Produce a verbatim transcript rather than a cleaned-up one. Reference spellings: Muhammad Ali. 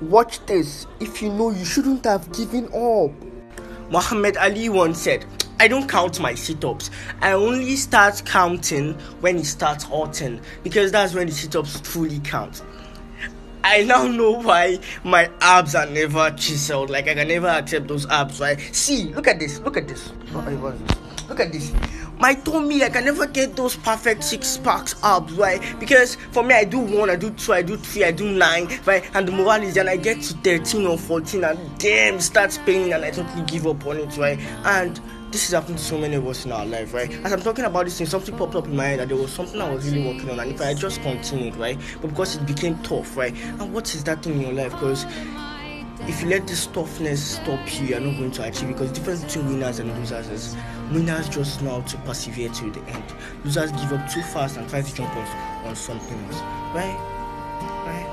Watch this if you know you shouldn't have given up. Muhammad Ali once said, I don't count my sit-ups. I only start counting when it starts hurting, because that's when the sit-ups truly count. I now know why my abs are never chiseled. Like, I can never accept those abs, right? See, look at this, look at this. Look at this. My tummy, I can never get those perfect six packs abs, right? Because for me, I do one, I do two, I do three, I do nine, right? And the morale is, and I get to thirteen or fourteen, and damn, starts paining, and I totally give up on it, right? And this has happened to so many of us in our life, right? As I'm talking about this thing, something popped up in my head that there was something I was really working on, and if I just continued, right? But because it became tough, right? And what is that thing in your life? Because if you let this toughness stop you, you're not going to achieve it. Because the difference between winners and losers is winners just know how to persevere to the end. Losers give up too fast and try to jump on, on something else, right? Right?